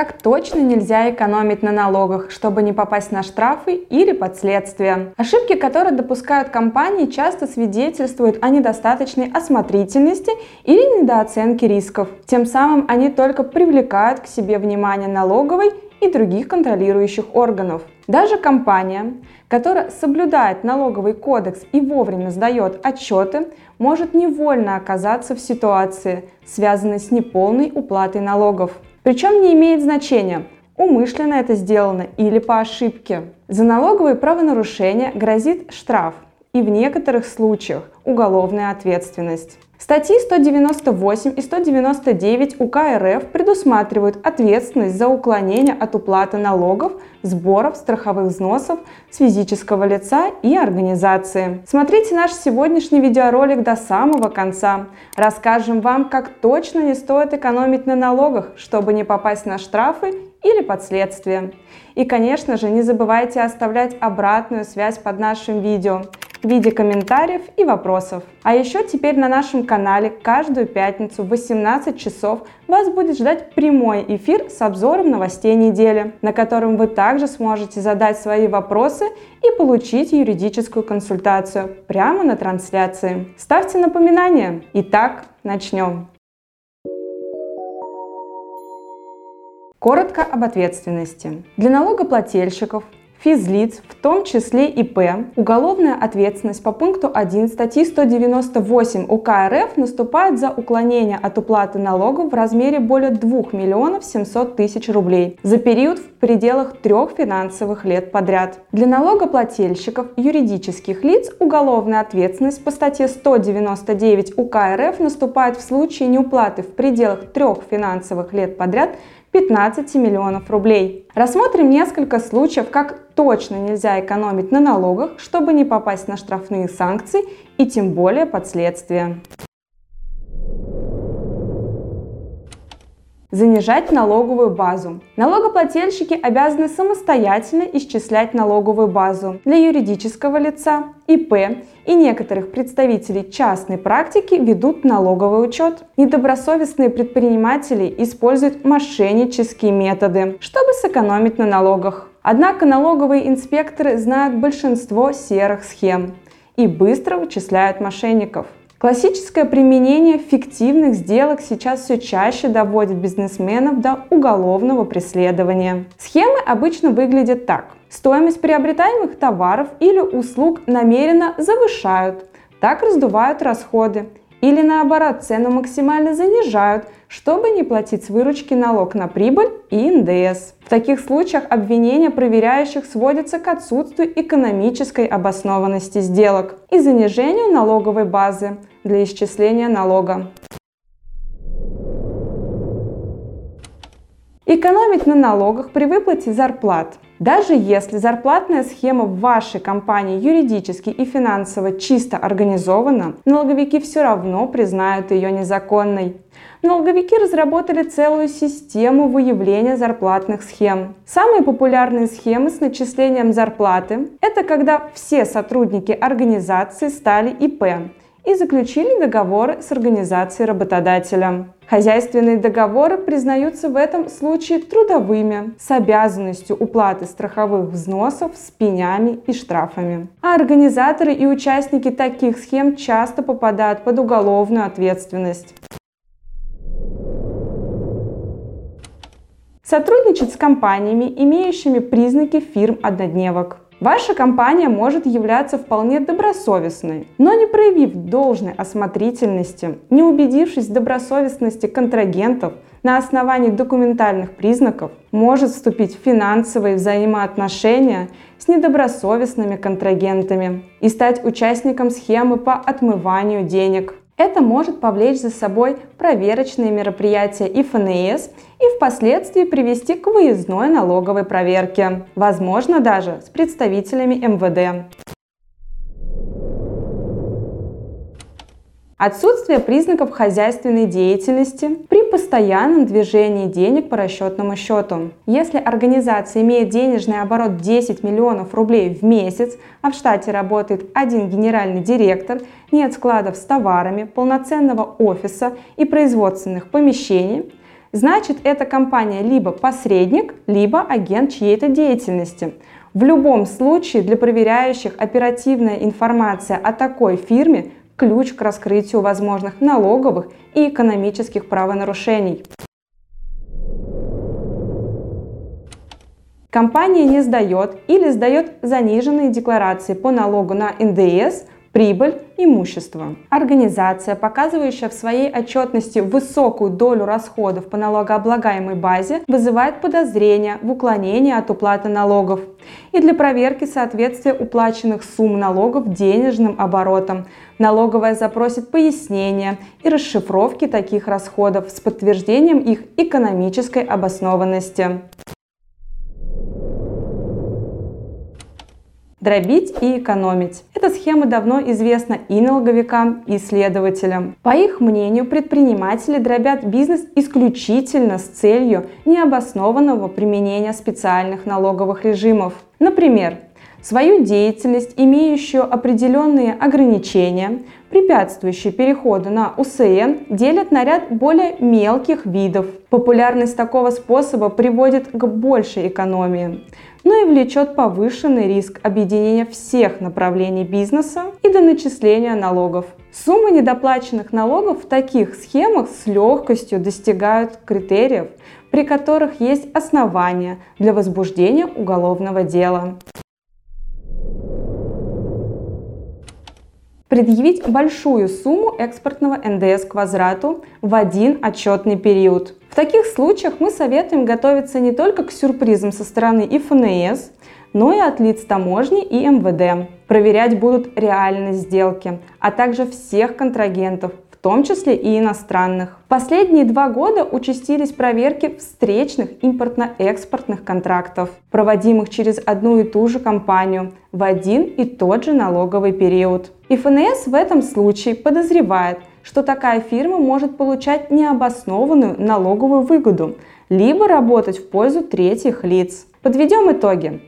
Как точно нельзя экономить на налогах, чтобы не попасть на штрафы или под следствие. Ошибки, которые допускают компании, часто свидетельствуют о недостаточной осмотрительности или недооценке рисков. Тем самым они только привлекают к себе внимание налоговой и других контролирующих органов. Даже компания, которая соблюдает налоговый кодекс и вовремя сдает отчеты, может невольно оказаться в ситуации, связанной с неполной уплатой налогов. Причем не имеет значения, умышленно это сделано или по ошибке. За налоговые правонарушения грозит штраф и в некоторых случаях уголовная ответственность. Статьи 198 и 199 УК РФ предусматривают ответственность за уклонение от уплаты налогов, сборов, страховых взносов с физического лица и организации. Смотрите наш сегодняшний видеоролик до самого конца. Расскажем вам, как точно не стоит экономить на налогах, чтобы не попасть на штрафы или под следствие. И, конечно же, не забывайте оставлять обратную связь под нашим видео в виде комментариев и вопросов. А еще теперь на нашем канале каждую пятницу в 18 часов вас будет ждать прямой эфир с обзором новостей недели, на котором вы также сможете задать свои вопросы и получить юридическую консультацию прямо на трансляции. Ставьте напоминания. Итак, начнем. Коротко об ответственности. Для налогоплательщиков, физлиц, в том числе ИП, уголовная ответственность по пункту 1 статьи 198 УК РФ наступает за уклонение от уплаты налогов в размере более 2 миллионов 700 тысяч рублей за период в пределах 3 финансовых лет подряд. Для налогоплательщиков юридических лиц уголовная ответственность по статье 199 УК РФ наступает в случае неуплаты в пределах 3 финансовых лет подряд 15 миллионов рублей. Рассмотрим несколько случаев, как точно нельзя экономить на налогах, чтобы не попасть на штрафные санкции и тем более под следствие. Занижать налоговую базу. Налогоплательщики обязаны самостоятельно исчислять налоговую базу для юридического лица, ИП и некоторых представителей частной практики ведут налоговый учет. Недобросовестные предприниматели используют мошеннические методы, чтобы сэкономить на налогах. Однако налоговые инспекторы знают большинство серых схем и быстро вычисляют мошенников. Классическое применение фиктивных сделок сейчас все чаще доводит бизнесменов до уголовного преследования. Схемы обычно выглядят так. Стоимость приобретаемых товаров или услуг намеренно завышают, так раздувают расходы. Или наоборот, цену максимально занижают, чтобы не платить с выручки налог на прибыль и НДС. В таких случаях обвинения проверяющих сводятся к отсутствию экономической обоснованности сделок и занижению налоговой базы для исчисления налога. Экономить на налогах при выплате зарплат. Даже если зарплатная схема в вашей компании юридически и финансово чисто организована, налоговики все равно признают ее незаконной. Налоговики разработали целую систему выявления зарплатных схем. Самые популярные схемы с начислением зарплаты – это когда все сотрудники организации стали ИП и заключили договоры с организацией работодателя. Хозяйственные договоры признаются в этом случае трудовыми, с обязанностью уплаты страховых взносов с пенями и штрафами. А организаторы и участники таких схем часто попадают под уголовную ответственность. Сотрудничать с компаниями, имеющими признаки фирм-однодневок. Ваша компания может являться вполне добросовестной, но не проявив должной осмотрительности, не убедившись в добросовестности контрагентов на основании документальных признаков, может вступить в финансовые взаимоотношения с недобросовестными контрагентами и стать участником схемы по отмыванию денег. Это может повлечь за собой проверочные мероприятия и ФНС и впоследствии привести к выездной налоговой проверке, возможно, даже с представителями МВД. Отсутствие признаков хозяйственной деятельности при постоянном движении денег по расчетному счету. Если организация имеет денежный оборот 10 миллионов рублей в месяц, а в штате работает один генеральный директор, нет складов с товарами, полноценного офиса и производственных помещений, Значит, эта компания либо посредник, либо агент чьей-то деятельности. В любом случае для проверяющих оперативная информация о такой фирме – ключ к раскрытию возможных налоговых и экономических правонарушений. Компания не сдает или сдает заниженные декларации по налогу на НДС, прибыль, имущество. Организация, показывающая в своей отчетности высокую долю расходов по налогооблагаемой базе, вызывает подозрения в уклонении от уплаты налогов и для проверки соответствия уплаченных сумм налогов денежным оборотом. Налоговая запросит пояснения и расшифровки таких расходов с подтверждением их экономической обоснованности. Дробить и экономить. Эта схема давно известна и налоговикам, и следователям. По их мнению, предприниматели дробят бизнес исключительно с целью необоснованного применения специальных налоговых режимов. Например, свою деятельность, имеющую определенные ограничения, препятствующие переходу на УСН, делят на ряд более мелких видов. Популярность такого способа приводит к большей экономии, но и влечет повышенный риск объединения всех направлений бизнеса и доначисления налогов. Суммы недоплаченных налогов в таких схемах с легкостью достигают критериев, при которых есть основания для возбуждения уголовного дела. Предъявить большую сумму экспортного НДС к возврату в один отчетный период. В таких случаях мы советуем готовиться не только к сюрпризам со стороны и ФНС, но и от лиц таможни и МВД. Проверять будут реальность сделки, а также всех контрагентов, в том числе и иностранных. Последние 2 года участились проверки встречных импортно-экспортных контрактов, проводимых через одну и ту же компанию в один и тот же налоговый период. И ФНС в этом случае подозревает, что такая фирма может получать необоснованную налоговую выгоду, либо работать в пользу третьих лиц. Подведем итоги.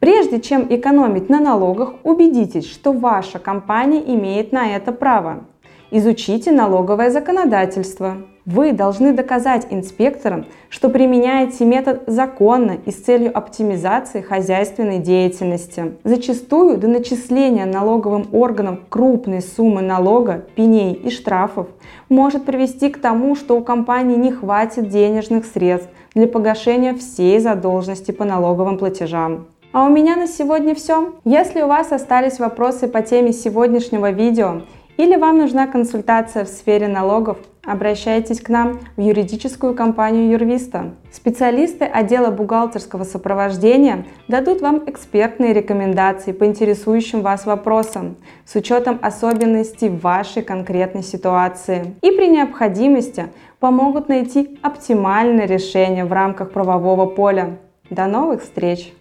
Прежде чем экономить на налогах, убедитесь, что ваша компания имеет на это право. Изучите налоговое законодательство. Вы должны доказать инспекторам, что применяете метод законно и с целью оптимизации хозяйственной деятельности. Зачастую доначисление налоговым органам крупной суммы налога, пеней и штрафов может привести к тому, что у компании не хватит денежных средств для погашения всей задолженности по налоговым платежам. А у меня на сегодня все. Если у вас остались вопросы по теме сегодняшнего видео или вам нужна консультация в сфере налогов, обращайтесь к нам в юридическую компанию Юрвиста. Специалисты отдела бухгалтерского сопровождения дадут вам экспертные рекомендации по интересующим вас вопросам с учетом особенностей вашей конкретной ситуации и при необходимости помогут найти оптимальное решение в рамках правового поля. До новых встреч!